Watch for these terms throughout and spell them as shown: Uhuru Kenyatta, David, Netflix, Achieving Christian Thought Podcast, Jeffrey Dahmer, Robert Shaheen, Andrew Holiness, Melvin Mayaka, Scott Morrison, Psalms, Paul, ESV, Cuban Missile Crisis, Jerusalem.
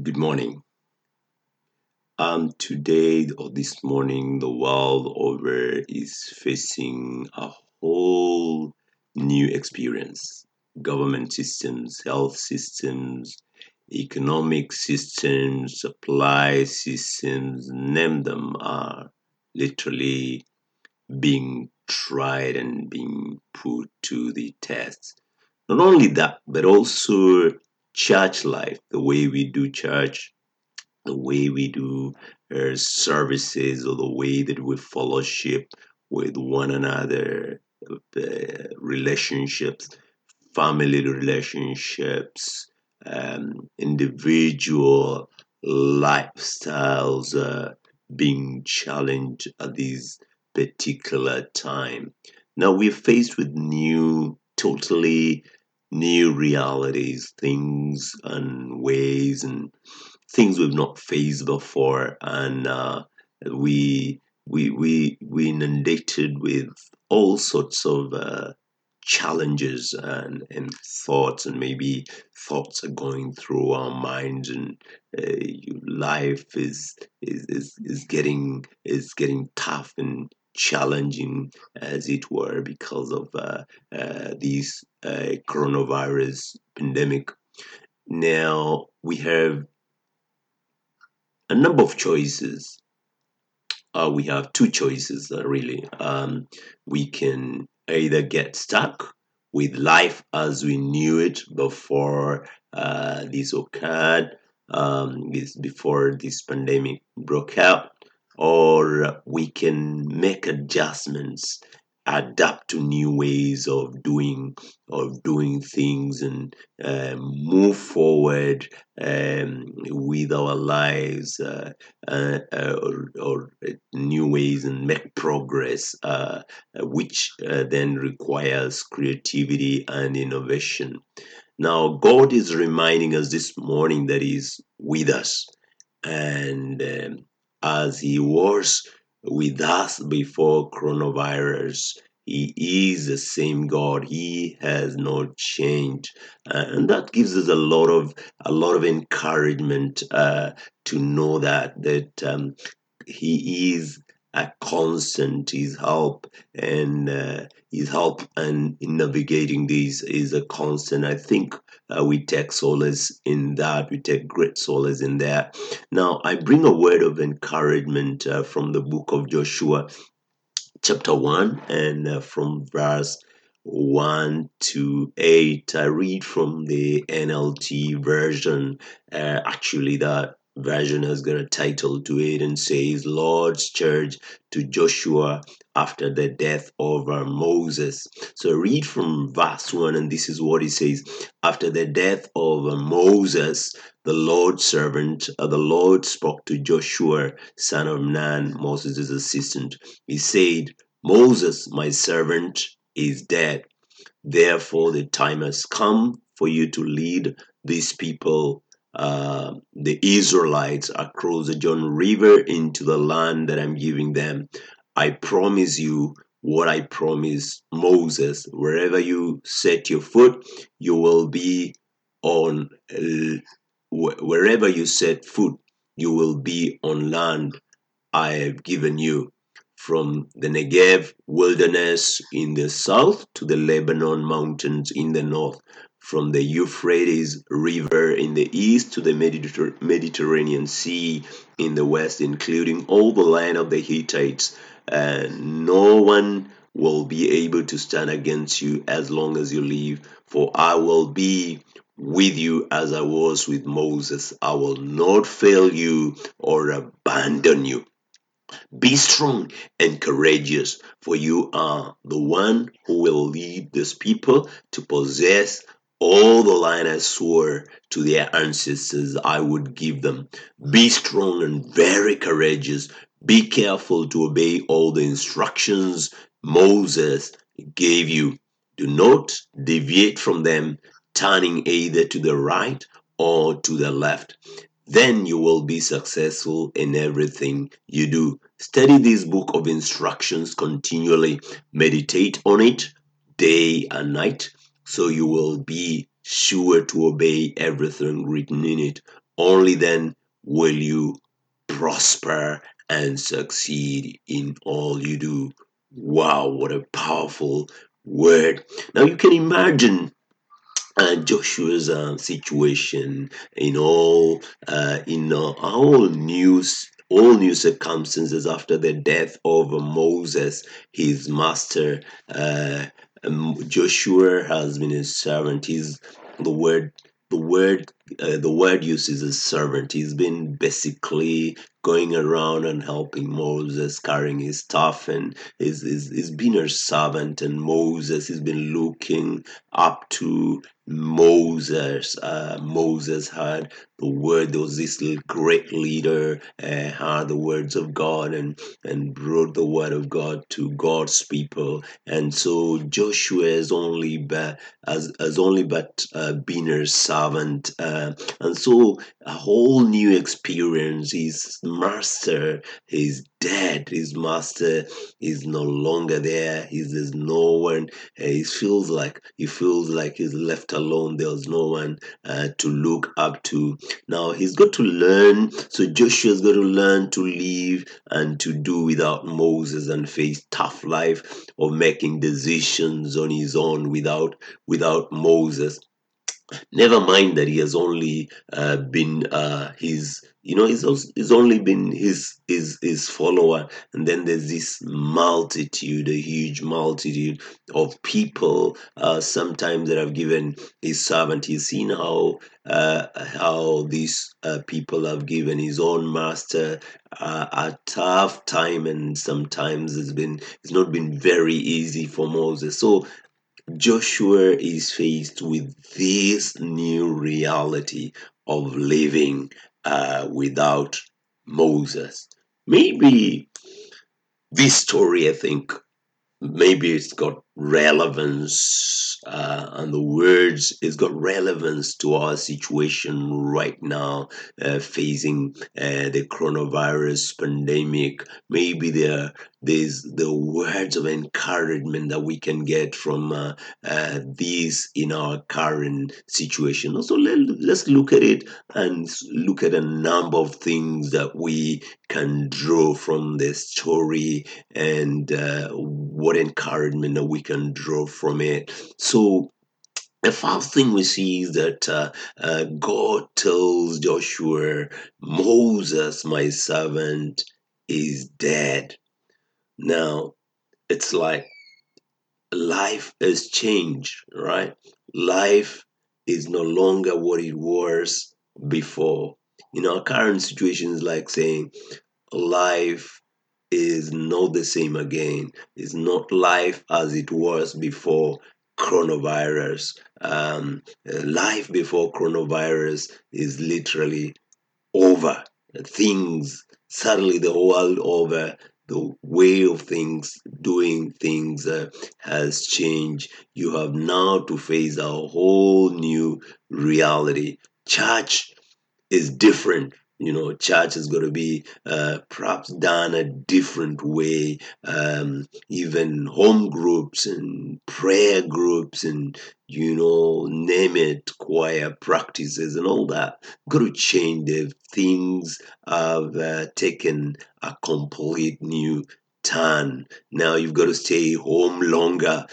Good morning. Today or this morning, the world over is facing a whole new experience. Government systems, health systems, economic systems, supply systems, name them, are literally being tried and being put to the test. Not only that, but also church life, the way we do church, the way we do services, or the way that we fellowship with one another, relationships, family relationships, individual lifestyles being challenged at this particular time. Now we're faced with totally new realities, things and ways and things we've not faced before, and we inundated with all sorts of challenges and thoughts, and maybe thoughts are going through our minds, and life is getting tough and challenging, as it were, because of these coronavirus pandemic. Now we have a number of choices. We have two choices, really. We can either get stuck with life as we knew it before this occurred, before this pandemic broke out, or we can make adjustments, adapt to new ways of doing things, and move forward with our lives, or new ways, and make progress, which then requires creativity and innovation. Now, God is reminding us this morning that He's with us, and as He was with us before coronavirus, He is the same God. He has not changed, and that gives us a lot of encouragement to know that He is a constant. His help and in navigating these is a constant. I think we take solace in that. We take great solace in that. Now, I bring a word of encouragement from the book of Joshua, chapter 1, and from verse 1 to 8. I read from the NLT version. Actually, that version has got a title to it and says, Lord's Church to Joshua after the death of Moses. So read from verse 1, and this is what it says. After the death of Moses, the Lord spoke to Joshua, son of Nun, Moses' assistant. He said, Moses, my servant, is dead. Therefore the time has come for you to lead these people, the Israelites, across the Jordan River into the land that I'm giving them. I promise you what I promised Moses. Wherever you set your foot, you will be on. Wherever you set foot, you will be on land I have given you, from the Negev wilderness in the south to the Lebanon mountains in the north, from the Euphrates River in the east to the Mediterranean Sea in the west, including all the land of the Hittites. No one will be able to stand against you as long as you live, for I will be with you as I was with Moses. I will not fail you or abandon you. Be strong and courageous, for you are the one who will lead this people to possess all the land I swore to their ancestors I would give them. Be strong and very courageous. Be careful to obey all the instructions Moses gave you. Do not deviate from them, turning either to the right or to the left. Then you will be successful in everything you do. Study this book of instructions continually. Meditate on it day and night, so you will be sure to obey everything written in it. Only then will you prosper and succeed in all you do. Wow, what a powerful word. Now you can imagine Joshua's situation in all new circumstances after the death of Moses, his master. Joshua has been a servant. He's the word used is a servant. He's been basically going around and helping Moses, carrying his staff, and he's been a servant. And Moses, he's been looking up to Moses. Moses had the word. There was this little great leader, had the words of God, and brought the word of God to God's people. And so Joshua has only but been a servant, and so a whole new experience. His master is dead. His master is no longer there. There's no one. He feels like he's left alone. There's no one to look up to. Now he's got to learn. So Joshua's got to learn to live and to do without Moses and face tough life of making decisions on his own without Moses. Never mind that he has only been his. You know, he's only been his follower, and then there's this multitude, a huge multitude of people. Sometimes that have given his servant. He's seen how these people have given his own master a tough time, and sometimes it's not been very easy for Moses. So Joshua is faced with this new reality of living without Moses. Maybe this story, I think, maybe it's got relevance, and the words, it's got relevance to our situation right now, facing the coronavirus pandemic. Maybe there's the words of encouragement that we can get from these in our current situation. Also, let's look at it and look at a number of things that we can draw from this story, and what encouragement that we can draw from it. So the first thing we see is that God tells Joshua, Moses, my servant, is dead. Now, it's like life has changed, right? Life is no longer what it was before. In our current situation, is like saying life is not the same again. It's not life as it was before coronavirus. Life before coronavirus is literally over. Things, suddenly the world over, the way of things, doing things has changed. You have now to face a whole new reality. Church is different. You know, church is going to be perhaps done a different way. Even home groups and prayer groups and, you know, name it, choir practices and all that. Got to change. The things have taken a complete new turn. Now you've got to stay home longer,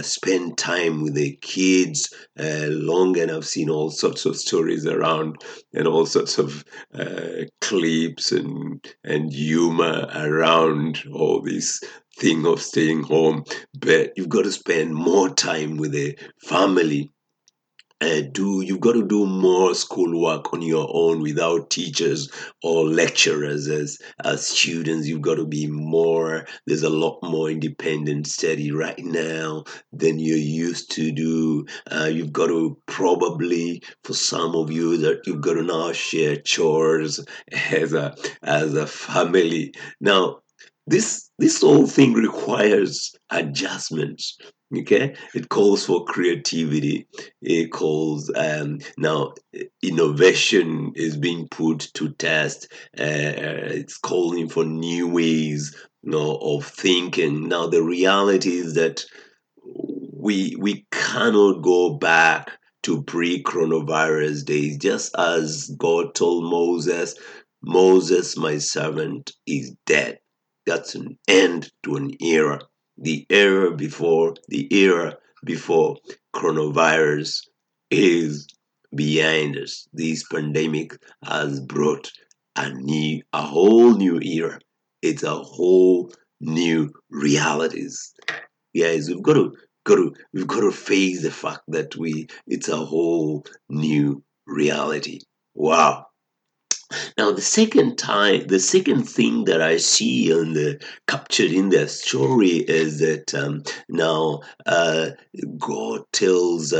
spend time with the kids longer. And I've seen all sorts of stories around and all sorts of clips and humor around all this thing of staying home. But you've got to spend more time with the family. You've got to do more schoolwork on your own without teachers or lecturers as students. You've got to be more. There's a lot more independent study right now than you used to do. You've got to probably, for some of you, that you've got to now share chores as a family. Now, this whole thing requires adjustments. Okay, it calls for creativity. It calls now innovation is being put to test. It's calling for new ways, you know, of thinking. Now the reality is that we cannot go back to pre-coronavirus days, just as God told Moses, Moses, my servant, is dead. That's an end to an era. The era before coronavirus is behind us. This pandemic has brought a whole new era. It's a whole new realities. Guys, we've got to face the fact that it's a whole new reality. Wow. Now, the second thing that I see captured in the story is that God tells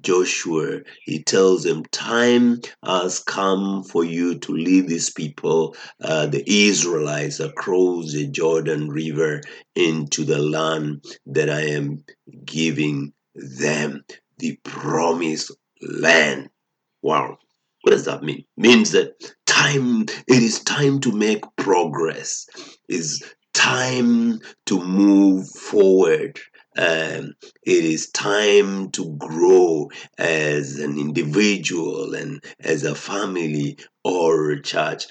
Joshua, he tells him, time has come for you to lead these people, the Israelites, across the Jordan River into the land that I am giving them, the promised land. Wow. What does that mean? It means that it is time to make progress. It's time to move forward. It is time to grow as an individual and as a family or a church.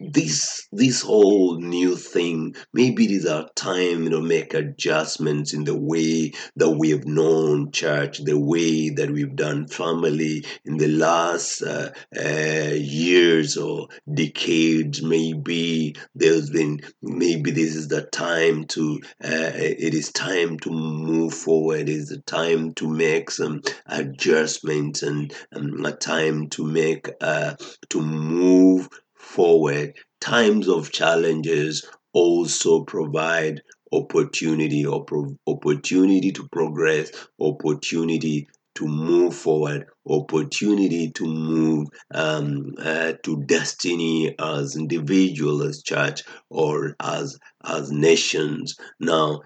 This whole new thing, maybe it is our time to make adjustments in the way that we have known church, the way that we've done family in the last years or decades. Maybe this is the time to, it is time to move forward. It is the time to make some adjustments and a time to make to move forward. Times of challenges also provide opportunity to progress, opportunity to move forward, opportunity to move to destiny as individual, as church, or as nations. Now,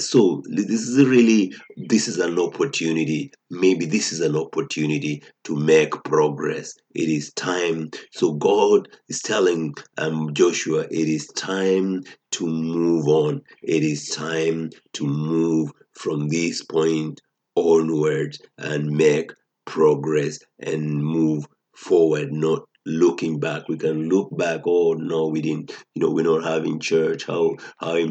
so this is an opportunity. Maybe this is an opportunity to make progress. It is time. So God is telling Joshua, it is time to move on. It is time to move from this point onwards and make progress and move forward, not looking back. We can look back, oh no, we didn't, we're not having church, how I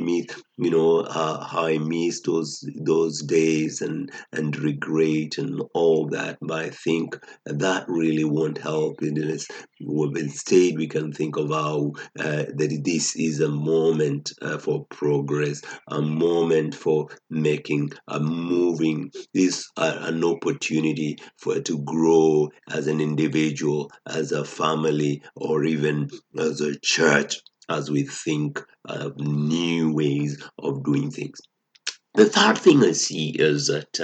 miss those days and regret and all that. But I think that really won't help. Instead, we can think of how that this is a moment for progress, a moment for making a moving. This is an opportunity for to grow as an individual, as a family, or even as a church, as we think of new ways of doing things. The third thing I see is that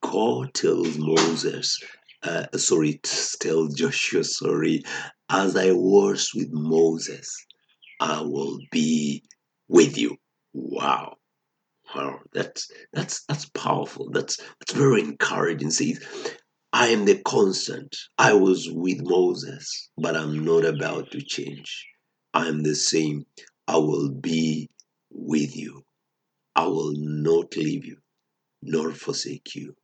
God tells Joshua, as I was with Moses, I will be with you. Wow. Wow. That's powerful. That's very encouraging. See, I am the constant. I was with Moses, but I'm not about to change. I am the same. I will be with you. I will not leave you, nor forsake you.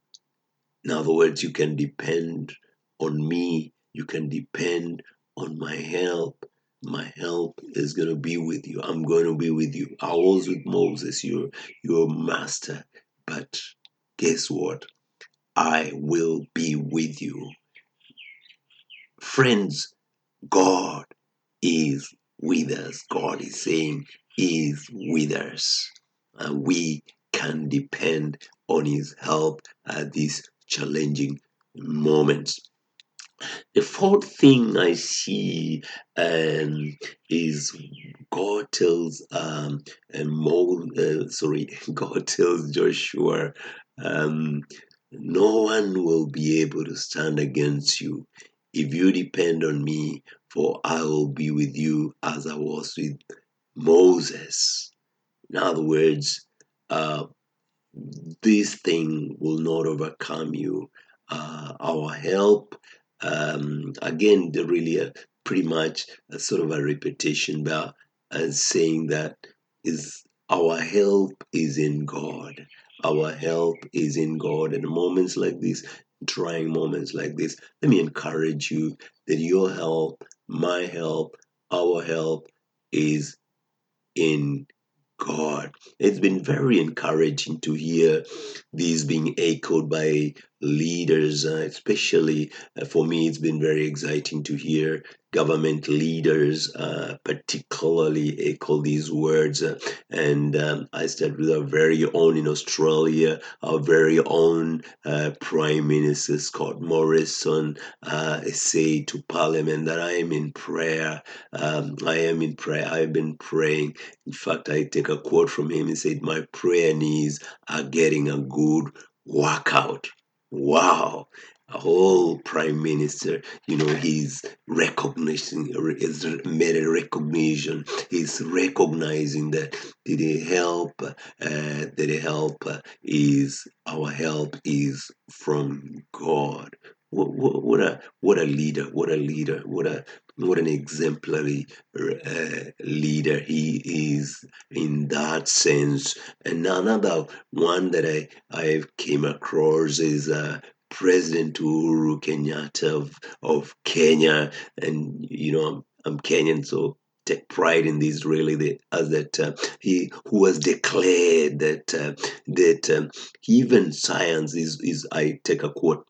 In other words, you can depend on me. You can depend on my help. My help is going to be with you. I'm going to be with you. I was with Moses, your master. But guess what? I will be with you. Friends, God is with us. God is saying He is with us. And we can depend on His help at these challenging moments. The fourth thing I see is God tells Joshua, no one will be able to stand against you if you depend on me, for I will be with you as I was with Moses. In other words, this thing will not overcome you. Our help, again, really pretty much a sort of a repetition, but saying that is our help is in God. Our help is in God. And moments like this, trying moments like this, let me encourage you that your help, my help, our help is in God. It's been very encouraging to hear these being echoed by leaders, especially for me, it's been very exciting to hear government leaders particularly echo these words. And I start with our very own in Australia, our very own Prime Minister Scott Morrison say to Parliament that I am in prayer. I've been praying. In fact, I take a quote from him. He said, "My prayer knees are getting a good workout." Wow, a whole prime minister, he's made a recognition. He's recognizing that our help is from God. What a leader! What an exemplary leader he is in that sense. And another one that I came across is President Uhuru Kenyatta of Kenya. And I'm Kenyan, so take pride in this. Really, he who has declared that even science is. I take a quote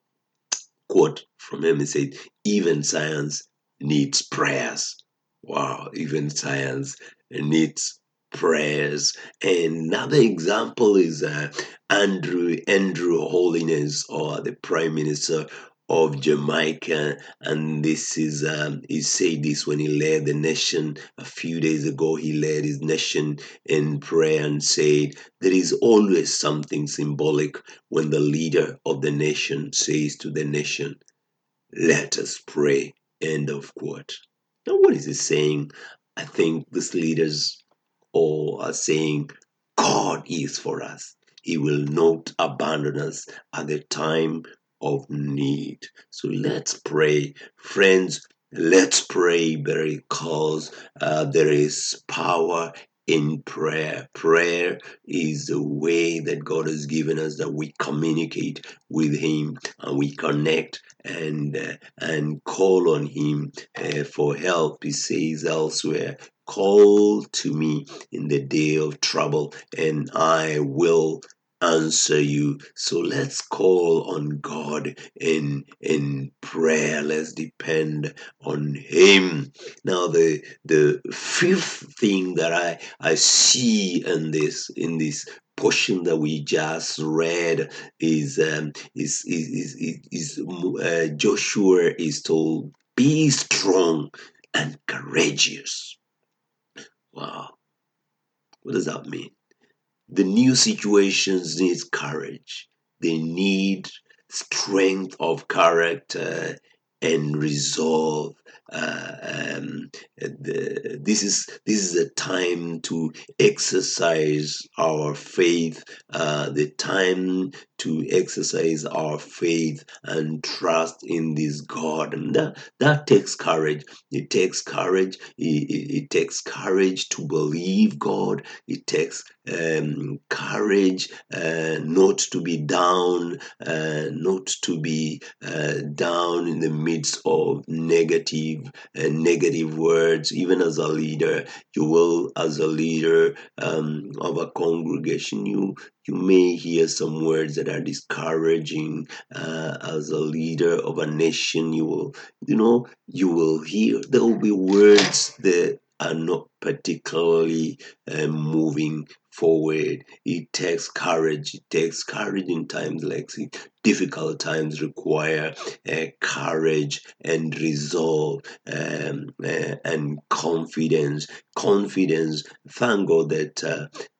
from him. He said, "Even science needs prayers." Wow, even science needs prayers. Another example is Andrew Holiness, or the Prime Minister of Jamaica, and this is he said this when he led the nation a few days ago. He led his nation in prayer and said, "There is always something symbolic when the leader of the nation says to the nation, 'Let us pray.'" End of quote. Now, what is he saying? I think these leaders all are saying God is for us. He will not abandon us at the time of need. So let's pray, friends. Let's pray because there is power in prayer. Prayer is the way that God has given us that we communicate with Him and we connect and call on Him for help. He says elsewhere, "Call to me in the day of trouble, and I will answer you." So let's call on God in prayer. Let's depend on Him. Now, the fifth thing that I see in this portion that we just read is Joshua is told, "Be strong and courageous." Wow, what does that mean? The new situations need courage. They need strength of character and resolve. This is a time to exercise our faith. The time to exercise our faith and trust in this God, and that takes courage. It takes courage. It takes courage to believe God. It takes courage not to be down, down in the midst of negative words. Even as a leader, you will, as a leader of a congregation, you may hear some words that are discouraging. As a leader of a nation, you will hear, there will be words that are not particularly moving forward. It takes courage. It takes courage in times like this. Difficult times require courage and resolve and confidence. Confidence. Thank God that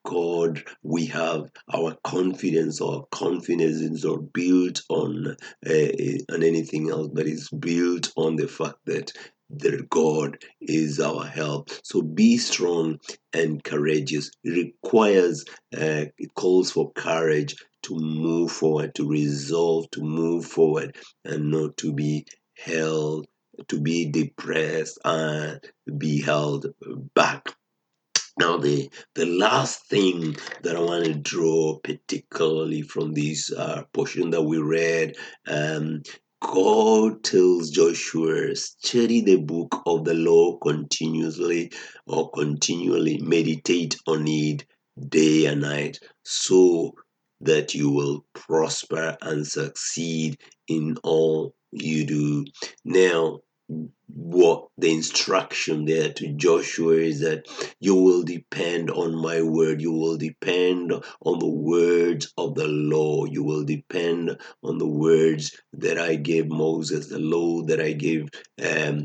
God, we have our confidence. Our confidence is not built on anything else, but it's built on the fact that their God is our help. So be strong and courageous. It calls for courage to move forward, to resolve, to move forward, and not to be held, to be depressed, and be held back. Now, the last thing that I want to draw particularly from this portion that we read, God tells Joshua, study the book of the law continually, meditate on it day and night, so that you will prosper and succeed in all you do. Now, what the instruction there to Joshua is that you will depend on my word, you will depend on the words of the law, you will depend on the words that I gave Moses, the law that I gave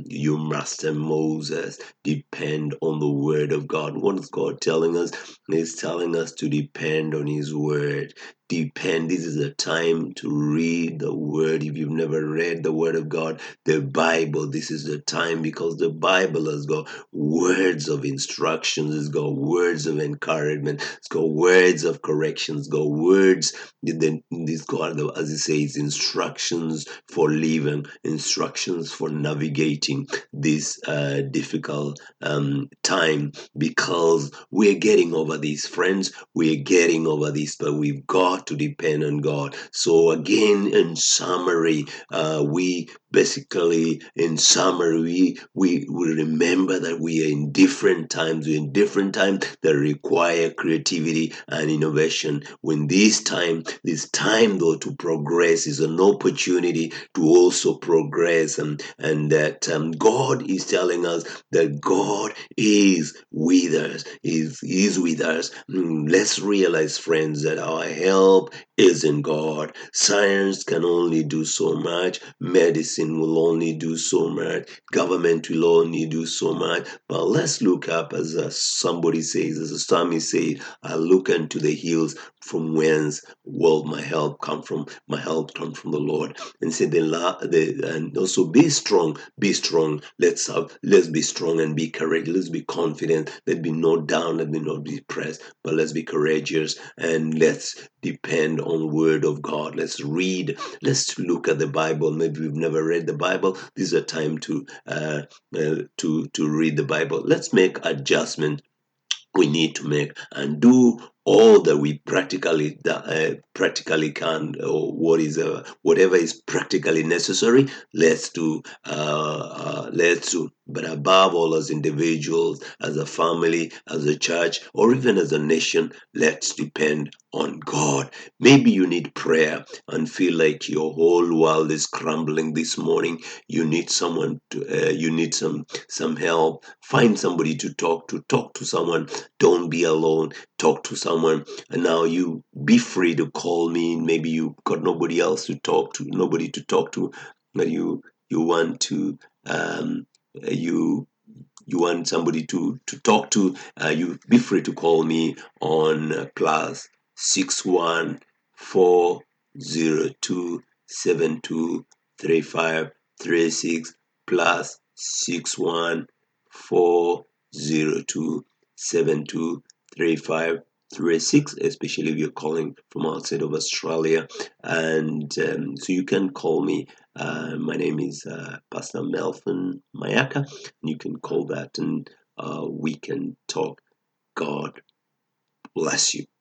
your master Moses. Depend on the word of God. What is God telling us? He's telling us to depend on his word. Depend. This is a time to read the word. If you've never read the word of God, the Bible, this is the time, because the Bible has got words of instructions, it's got words of encouragement, it's got words of corrections, it's got words, it's got, as it says, instructions for living, instructions for navigating this difficult time, because we're getting over these, friends, we're getting over this, but we've got to depend on God. So again, in summary, we remember that we are in different times. We're in different times that require creativity and innovation. When this time though to progress is an opportunity to also progress, and that God is telling us that God is with us. Is with us. Let's realize, friends, that our help is in God. Science can only do so much. Medicine will only do so much. Government will only do so much. But let's look up, as a psalmist says, I look unto the hills, from whence will my help come from? My help comes from the Lord. And say and also be strong. Let's be strong and be courageous. Let's be confident. Let be not down. Let me not be depressed. But let's be courageous, and let's depend on the word of God. Let's read. Let's look at the Bible. Maybe we've never read the Bible. This is a time to read the Bible. Let's make adjustment we need to make and do all that we practically can, or whatever is practically necessary, let's do. But above all, as individuals, as a family, as a church, or even as a nation, let's depend on God. Maybe you need prayer and feel like your whole world is crumbling this morning. You need someone to, you need some help. Find somebody to talk to someone. Don't be alone. Talk to someone. And now you be free to call me. Maybe you got nobody to talk to, but you want somebody to talk to. You be free to call me on +61 402 723536 +61 402 723536, especially if you're calling from outside of Australia. And so you can call me. My name is Pastor Melvin Mayaka, and you can call that, and we can talk. God bless you.